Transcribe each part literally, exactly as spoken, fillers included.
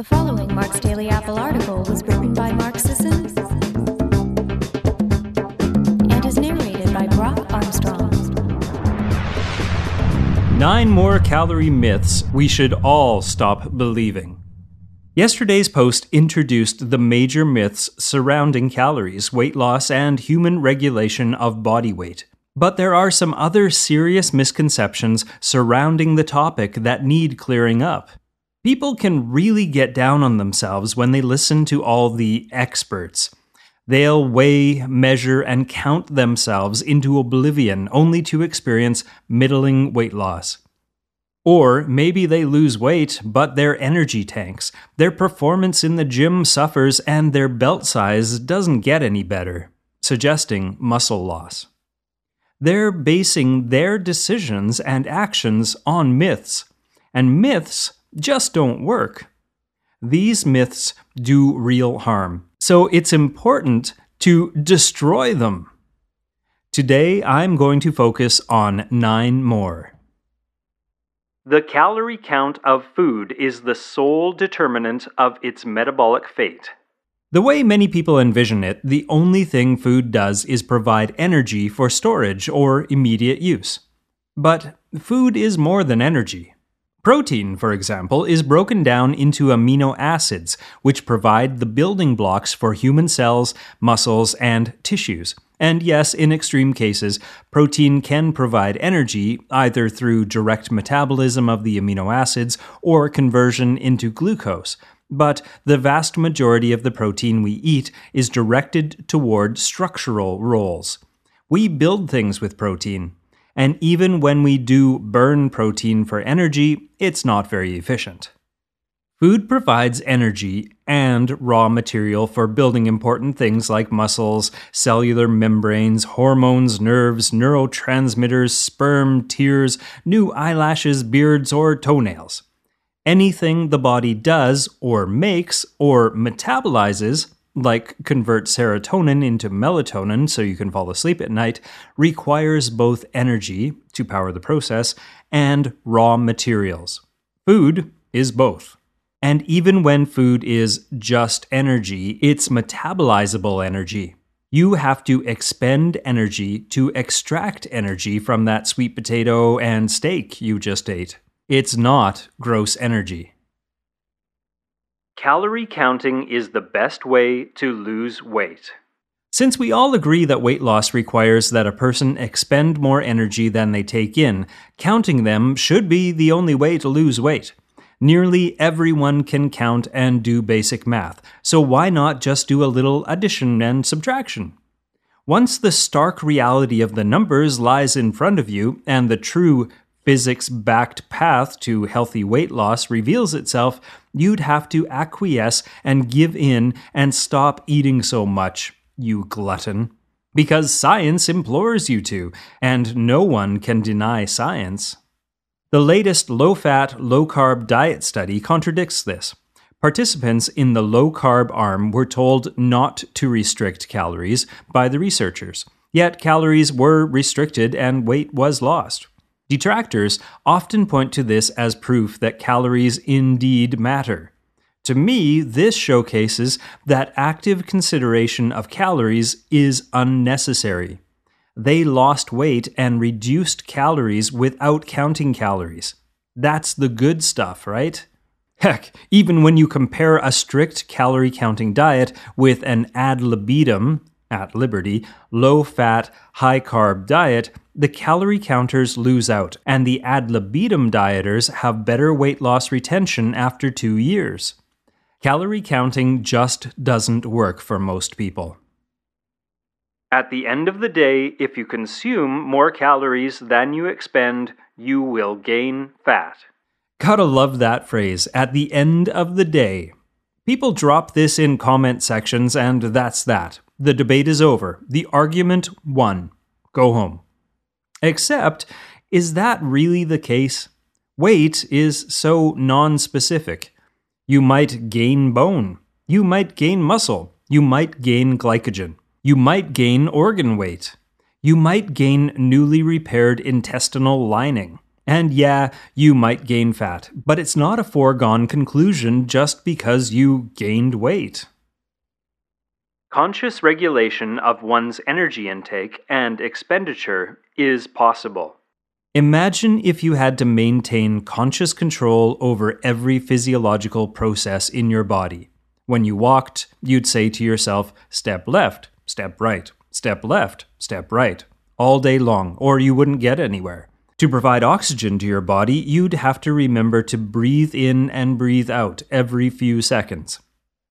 The following Mark's Daily Apple article was written by Mark Sisson and is narrated by Brock Armstrong. Nine more calorie myths we should all stop believing. Yesterday's post introduced the major myths surrounding calories, weight loss, and human regulation of body weight. But there are some other serious misconceptions surrounding the topic that need clearing up. People can really get down on themselves when they listen to all the experts. They'll weigh, measure, and count themselves into oblivion only to experience middling weight loss. Or maybe they lose weight, but their energy tanks, their performance in the gym suffers, and their belt size doesn't get any better, suggesting muscle loss. They're basing their decisions and actions on myths, and myths just don't work. These myths do real harm, so it's important to destroy them. Today, I'm going to focus on nine more. The calorie count of food is the sole determinant of its metabolic fate. The way many people envision it, the only thing food does is provide energy for storage or immediate use. But food is more than energy. Protein, for example, is broken down into amino acids, which provide the building blocks for human cells, muscles, and tissues. And yes, in extreme cases, protein can provide energy either through direct metabolism of the amino acids or conversion into glucose. But the vast majority of the protein we eat is directed toward structural roles. We build things with protein, and even when we do burn protein for energy, it's not very efficient. Food provides energy and raw material for building important things like muscles, cellular membranes, hormones, nerves, neurotransmitters, sperm, tears, new eyelashes, beards, or toenails. Anything the body does or makes or metabolizes, like convert serotonin into melatonin so you can fall asleep at night, requires both energy to power the process and raw materials. Food is both. And even when food is just energy, it's metabolizable energy. You have to expend energy to extract energy from that sweet potato and steak you just ate. It's not gross energy. Calorie counting is the best way to lose weight. Since we all agree that weight loss requires that a person expend more energy than they take in, counting them should be the only way to lose weight. Nearly everyone can count and do basic math, so why not just do a little addition and subtraction? Once the stark reality of the numbers lies in front of you and the true physics-backed path to healthy weight loss reveals itself, you'd have to acquiesce and give in and stop eating so much, you glutton. Because science implores you to, and no one can deny science. The latest low-fat, low-carb diet study contradicts this. Participants in the low-carb arm were told not to restrict calories by the researchers, yet calories were restricted and weight was lost. Detractors often point to this as proof that calories indeed matter. To me, this showcases that active consideration of calories is unnecessary. They lost weight and reduced calories without counting calories. That's the good stuff, right? Heck, even when you compare a strict calorie-counting diet with an ad libitum, at liberty, low-fat, high-carb diet, the calorie counters lose out, and the ad libitum dieters have better weight loss retention after two years. Calorie counting just doesn't work for most people. At the end of the day, if you consume more calories than you expend, you will gain fat. Gotta love that phrase, at the end of the day. People drop this in comment sections, and that's that. The debate is over. The argument won. Go home. Except, is that really the case? Weight is so non-specific. You might gain bone. You might gain muscle. You might gain glycogen. You might gain organ weight. You might gain newly repaired intestinal lining. And yeah, you might gain fat, but it's not a foregone conclusion just because you gained weight. Conscious regulation of one's energy intake and expenditure is possible. Imagine if you had to maintain conscious control over every physiological process in your body. When you walked, you'd say to yourself, step left, step right, step left, step right, all day long, or you wouldn't get anywhere. To provide oxygen to your body, you'd have to remember to breathe in and breathe out every few seconds.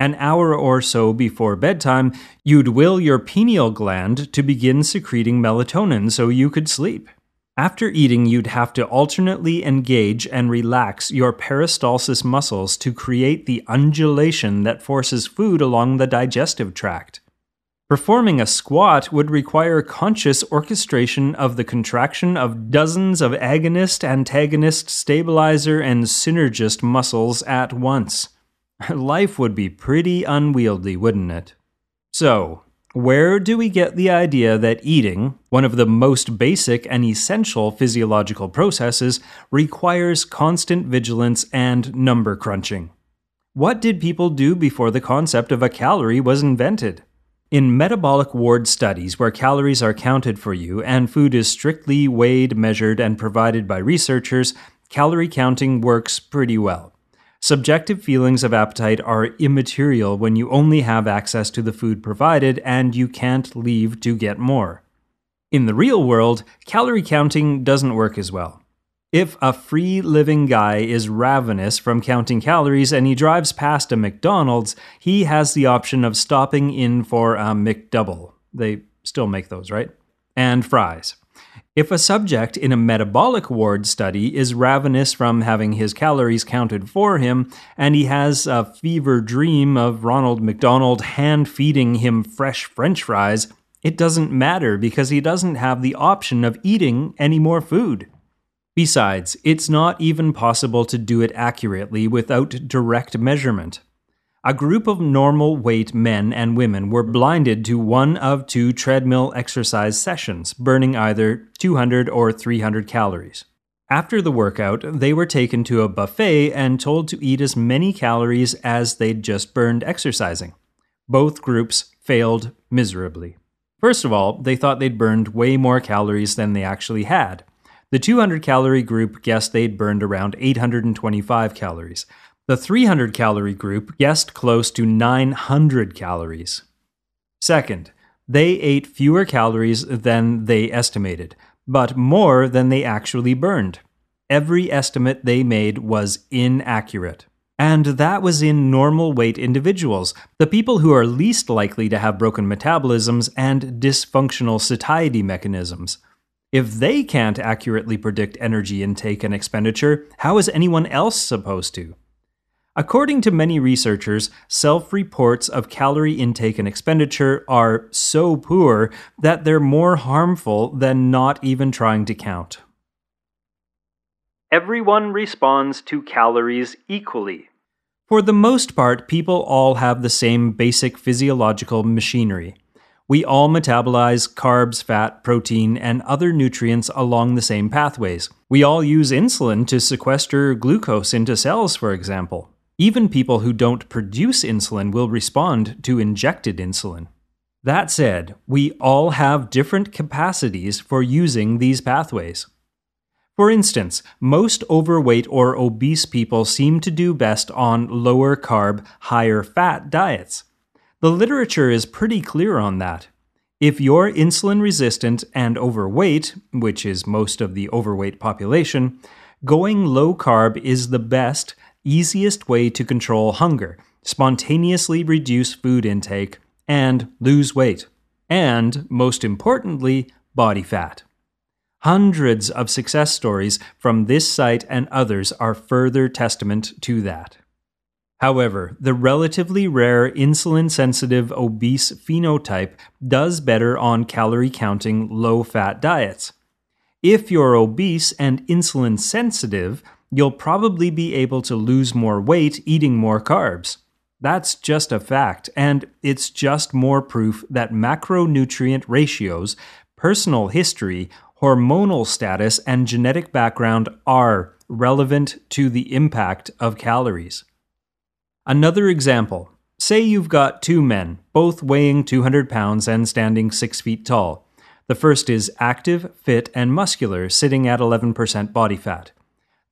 An hour or so before bedtime, you'd will your pineal gland to begin secreting melatonin so you could sleep. After eating, you'd have to alternately engage and relax your peristalsis muscles to create the undulation that forces food along the digestive tract. Performing a squat would require conscious orchestration of the contraction of dozens of agonist, antagonist, stabilizer, and synergist muscles at once. Life would be pretty unwieldy, wouldn't it? So, where do we get the idea that eating, one of the most basic and essential physiological processes, requires constant vigilance and number crunching? What did people do before the concept of a calorie was invented? In metabolic ward studies where calories are counted for you and food is strictly weighed, measured, and provided by researchers, calorie counting works pretty well. Subjective feelings of appetite are immaterial when you only have access to the food provided and you can't leave to get more. In the real world, calorie counting doesn't work as well. If a free-living guy is ravenous from counting calories and he drives past a McDonald's, he has the option of stopping in for a McDouble. They still make those, right? And fries. If a subject in a metabolic ward study is ravenous from having his calories counted for him, and he has a fever dream of Ronald McDonald hand-feeding him fresh French fries, it doesn't matter because he doesn't have the option of eating any more food. Besides, it's not even possible to do it accurately without direct measurement. A group of normal weight men and women were blinded to one of two treadmill exercise sessions, burning either two hundred or three hundred calories. After the workout, they were taken to a buffet and told to eat as many calories as they'd just burned exercising. Both groups failed miserably. First of all, they thought they'd burned way more calories than they actually had. The two hundred calorie group guessed they'd burned around eight hundred twenty-five calories. The three hundred calorie group guessed close to nine hundred calories. Second, they ate fewer calories than they estimated, but more than they actually burned. Every estimate they made was inaccurate. And that was in normal weight individuals, the people who are least likely to have broken metabolisms and dysfunctional satiety mechanisms. If they can't accurately predict energy intake and expenditure, how is anyone else supposed to? According to many researchers, self-reports of calorie intake and expenditure are so poor that they're more harmful than not even trying to count. Everyone responds to calories equally. For the most part, people all have the same basic physiological machinery. We all metabolize carbs, fat, protein, and other nutrients along the same pathways. We all use insulin to sequester glucose into cells, for example. Even people who don't produce insulin will respond to injected insulin. That said, we all have different capacities for using these pathways. For instance, most overweight or obese people seem to do best on lower carb, higher fat diets. The literature is pretty clear on that. If you're insulin resistant and overweight, which is most of the overweight population, going low carb is the best, easiest way to control hunger, spontaneously reduce food intake, and lose weight. And, most importantly, body fat. Hundreds of success stories from this site and others are further testament to that. However, the relatively rare insulin-sensitive obese phenotype does better on calorie-counting, low-fat diets. If you're obese and insulin-sensitive, you'll probably be able to lose more weight eating more carbs. That's just a fact, and it's just more proof that macronutrient ratios, personal history, hormonal status, and genetic background are relevant to the impact of calories. Another example, say you've got two men, both weighing two hundred pounds and standing six feet tall. The first is active, fit, and muscular, sitting at eleven percent body fat.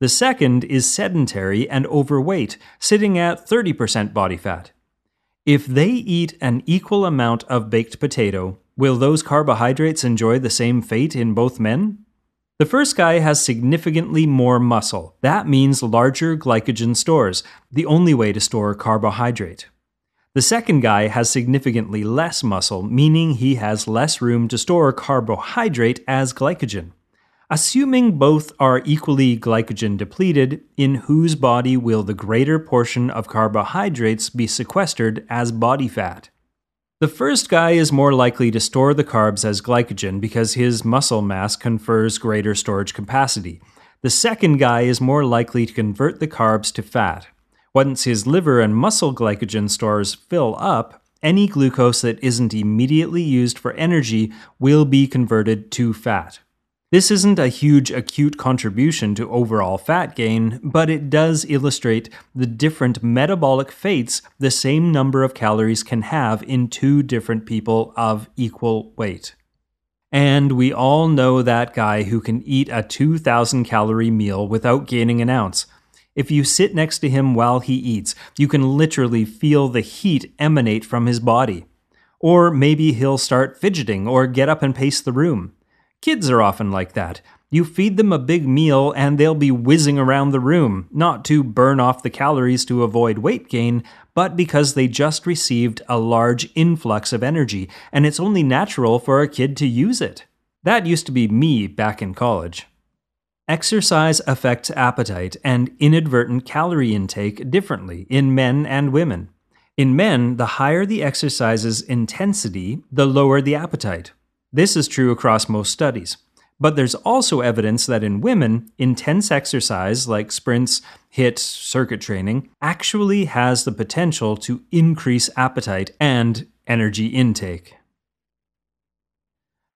The second is sedentary and overweight, sitting at thirty percent body fat. If they eat an equal amount of baked potato, will those carbohydrates enjoy the same fate in both men? The first guy has significantly more muscle. That means larger glycogen stores, the only way to store carbohydrate. The second guy has significantly less muscle, meaning he has less room to store carbohydrate as glycogen. Assuming both are equally glycogen depleted, in whose body will the greater portion of carbohydrates be sequestered as body fat? The first guy is more likely to store the carbs as glycogen because his muscle mass confers greater storage capacity. The second guy is more likely to convert the carbs to fat. Once his liver and muscle glycogen stores fill up, any glucose that isn't immediately used for energy will be converted to fat. This isn't a huge acute contribution to overall fat gain, but it does illustrate the different metabolic fates the same number of calories can have in two different people of equal weight. And we all know that guy who can eat a two thousand calorie meal without gaining an ounce. If you sit next to him while he eats, you can literally feel the heat emanate from his body. Or maybe he'll start fidgeting or get up and pace the room. Kids are often like that. You feed them a big meal and they'll be whizzing around the room, not to burn off the calories to avoid weight gain, but because they just received a large influx of energy, and it's only natural for a kid to use it. That used to be me back in college. Exercise affects appetite and inadvertent calorie intake differently in men and women. In men, the higher the exercise's intensity, the lower the appetite. This is true across most studies, but there's also evidence that in women, intense exercise like sprints, H I I T, circuit training, actually has the potential to increase appetite and energy intake.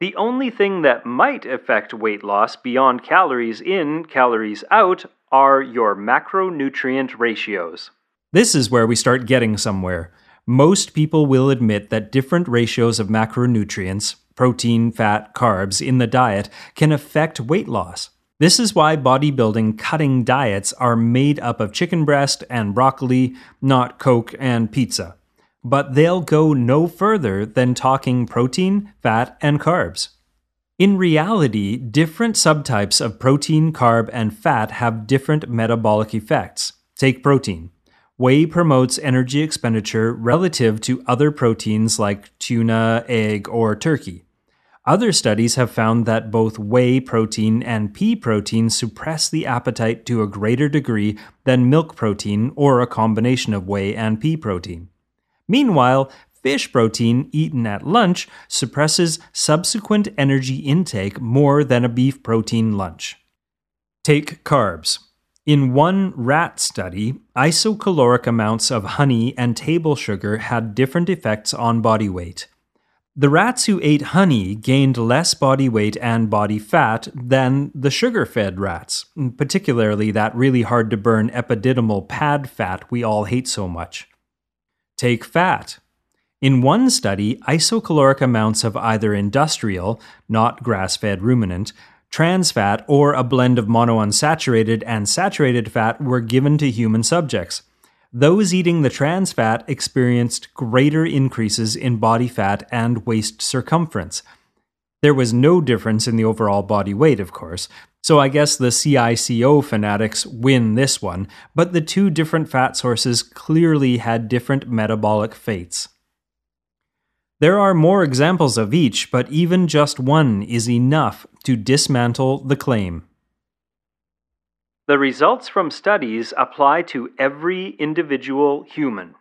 The only thing that might affect weight loss beyond calories in, calories out, are your macronutrient ratios. This is where we start getting somewhere. Most people will admit that different ratios of macronutrients, protein, fat, carbs in the diet can affect weight loss. This is why bodybuilding cutting diets are made up of chicken breast and broccoli, not Coke and pizza. But they'll go no further than talking protein, fat, and carbs. In reality, different subtypes of protein, carb, and fat have different metabolic effects. Take protein. Whey promotes energy expenditure relative to other proteins like tuna, egg, or turkey. Other studies have found that both whey protein and pea protein suppress the appetite to a greater degree than milk protein or a combination of whey and pea protein. Meanwhile, fish protein eaten at lunch suppresses subsequent energy intake more than a beef protein lunch. Take carbs. In one rat study, isocaloric amounts of honey and table sugar had different effects on body weight. The rats who ate honey gained less body weight and body fat than the sugar-fed rats, particularly that really hard-to-burn epididymal pad fat we all hate so much. Take fat. In one study, isocaloric amounts of either industrial, not grass-fed ruminant, trans fat, or a blend of monounsaturated and saturated fat were given to human subjects. Those eating the trans fat experienced greater increases in body fat and waist circumference. There was no difference in the overall body weight, of course, so I guess the C I C O fanatics win this one, but the two different fat sources clearly had different metabolic fates. There are more examples of each, but even just one is enough to dismantle the claim. The results from studies apply to every individual human.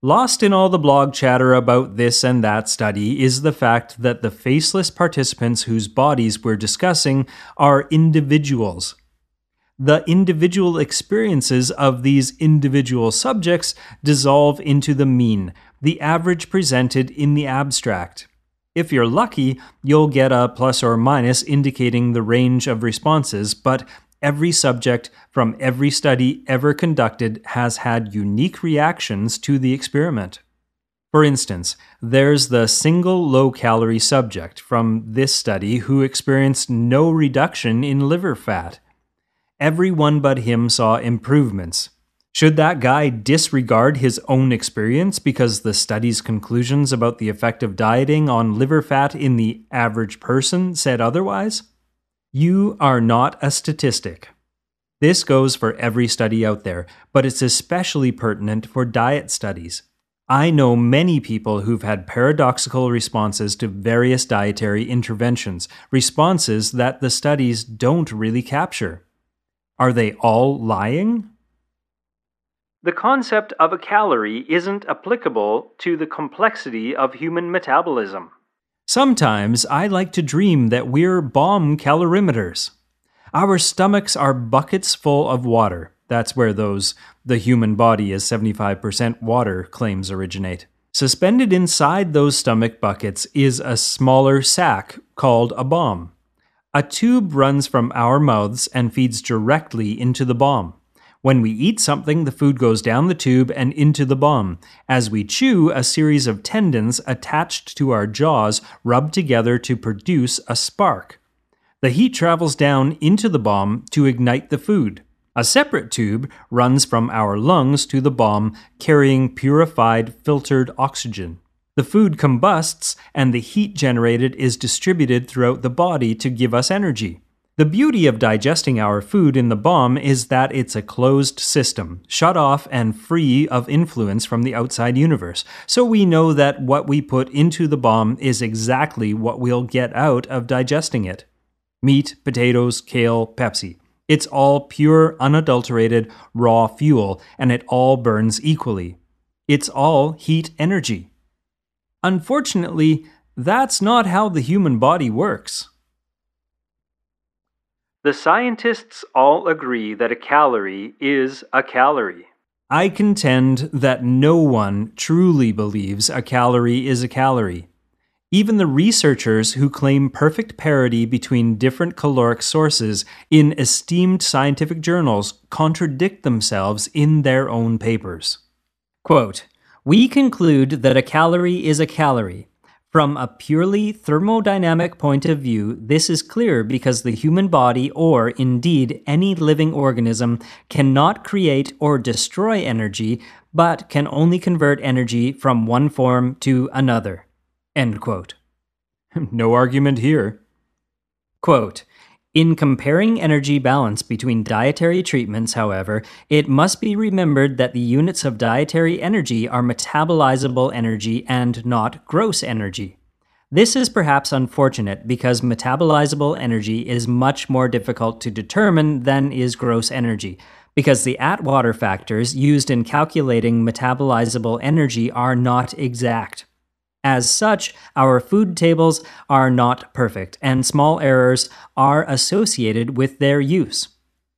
Lost in all the blog chatter about this and that study is the fact that the faceless participants whose bodies we're discussing are individuals. The individual experiences of these individual subjects dissolve into the mean, the average presented in the abstract. If you're lucky, you'll get a plus or minus indicating the range of responses, but every subject from every study ever conducted has had unique reactions to the experiment. For instance, there's the single low-calorie subject from this study who experienced no reduction in liver fat. Everyone but him saw improvements. Should that guy disregard his own experience because the study's conclusions about the effect of dieting on liver fat in the average person said otherwise? You are not a statistic. This goes for every study out there, but it's especially pertinent for diet studies. I know many people who've had paradoxical responses to various dietary interventions, responses that the studies don't really capture. Are they all lying? The concept of a calorie isn't applicable to the complexity of human metabolism. Sometimes I like to dream that we're bomb calorimeters. Our stomachs are buckets full of water. That's where those "the human body is seventy-five percent water" claims originate. Suspended inside those stomach buckets is a smaller sack called a bomb. A tube runs from our mouths and feeds directly into the bomb. When we eat something, the food goes down the tube and into the bomb. As we chew, a series of tendons attached to our jaws rub together to produce a spark. The heat travels down into the bomb to ignite the food. A separate tube runs from our lungs to the bomb, carrying purified, filtered oxygen. The food combusts, and the heat generated is distributed throughout the body to give us energy. The beauty of digesting our food in the bomb is that it's a closed system, shut off and free of influence from the outside universe, so we know that what we put into the bomb is exactly what we'll get out of digesting it. Meat, potatoes, kale, Pepsi. It's all pure, unadulterated, raw fuel, and it all burns equally. It's all heat energy. Unfortunately, that's not how the human body works. The scientists all agree that a calorie is a calorie. I contend that no one truly believes a calorie is a calorie. Even the researchers who claim perfect parity between different caloric sources in esteemed scientific journals contradict themselves in their own papers. Quote, "We conclude that a calorie is a calorie. From a purely thermodynamic point of view, this is clear because the human body, or indeed any living organism, cannot create or destroy energy, but can only convert energy from one form to another." End quote. No argument here. Quote, "In comparing energy balance between dietary treatments, however, it must be remembered that the units of dietary energy are metabolizable energy and not gross energy. This is perhaps unfortunate because metabolizable energy is much more difficult to determine than is gross energy, because the Atwater factors used in calculating metabolizable energy are not exact. As such, our food tables are not perfect, and small errors are associated with their use."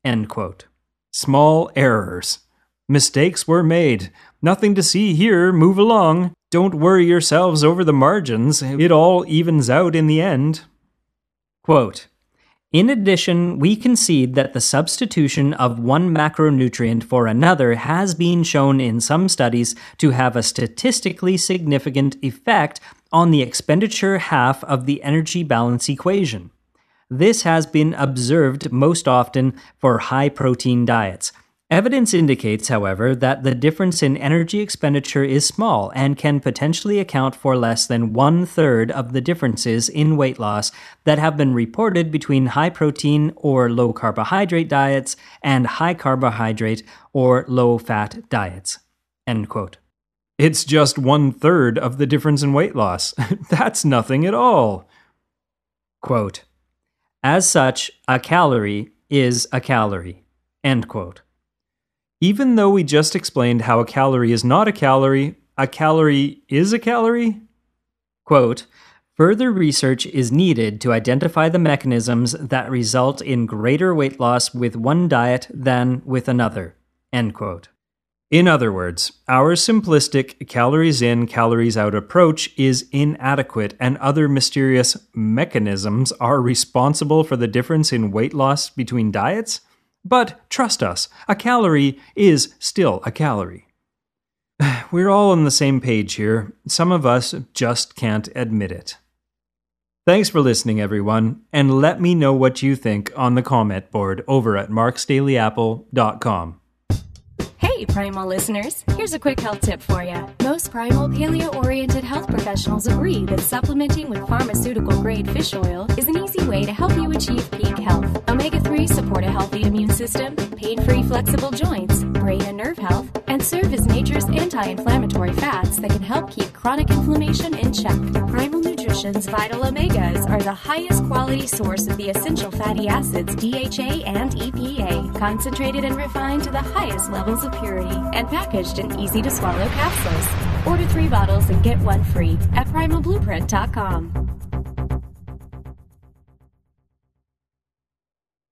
End quote. Small errors. Mistakes were made. Nothing to see here. Move along. Don't worry yourselves over the margins. It all evens out in the end. Quote, "In addition, we concede that the substitution of one macronutrient for another has been shown in some studies to have a statistically significant effect on the expenditure half of the energy balance equation. This has been observed most often for high-protein diets. Evidence indicates, however, that the difference in energy expenditure is small and can potentially account for less than one-third of the differences in weight loss that have been reported between high-protein or low-carbohydrate diets and high-carbohydrate or low-fat diets." End quote. It's just one-third of the difference in weight loss. That's nothing at all. Quote, "As such, a calorie is a calorie." End quote. Even though we just explained how a calorie is not a calorie, a calorie is a calorie? Quote, "Further research is needed to identify the mechanisms that result in greater weight loss with one diet than with another." End quote. In other words, our simplistic calories in, calories out approach is inadequate, and other mysterious mechanisms are responsible for the difference in weight loss between diets. But trust us, a calorie is still a calorie. We're all on the same page here. Some of us just can't admit it. Thanks for listening, everyone, and let me know what you think on the comment board over at Marks Daily Apple dot com. Hey, Primal listeners, here's a quick health tip for you. Most Primal paleo-oriented health professionals agree that supplementing with pharmaceutical-grade fish oil is an easy way to help you achieve peak health. omega three support a healthy immune system, pain-free flexible joints, brain and nerve health, and serve as nature's anti-inflammatory fats that can help keep chronic inflammation in check. Primal Nutrition's Vital Omegas are the highest quality source of the essential fatty acids D H A and E P A, concentrated and refined to the highest levels of purity and packaged in easy to swallow capsules. Order three bottles and get one free at Primal Blueprint dot com.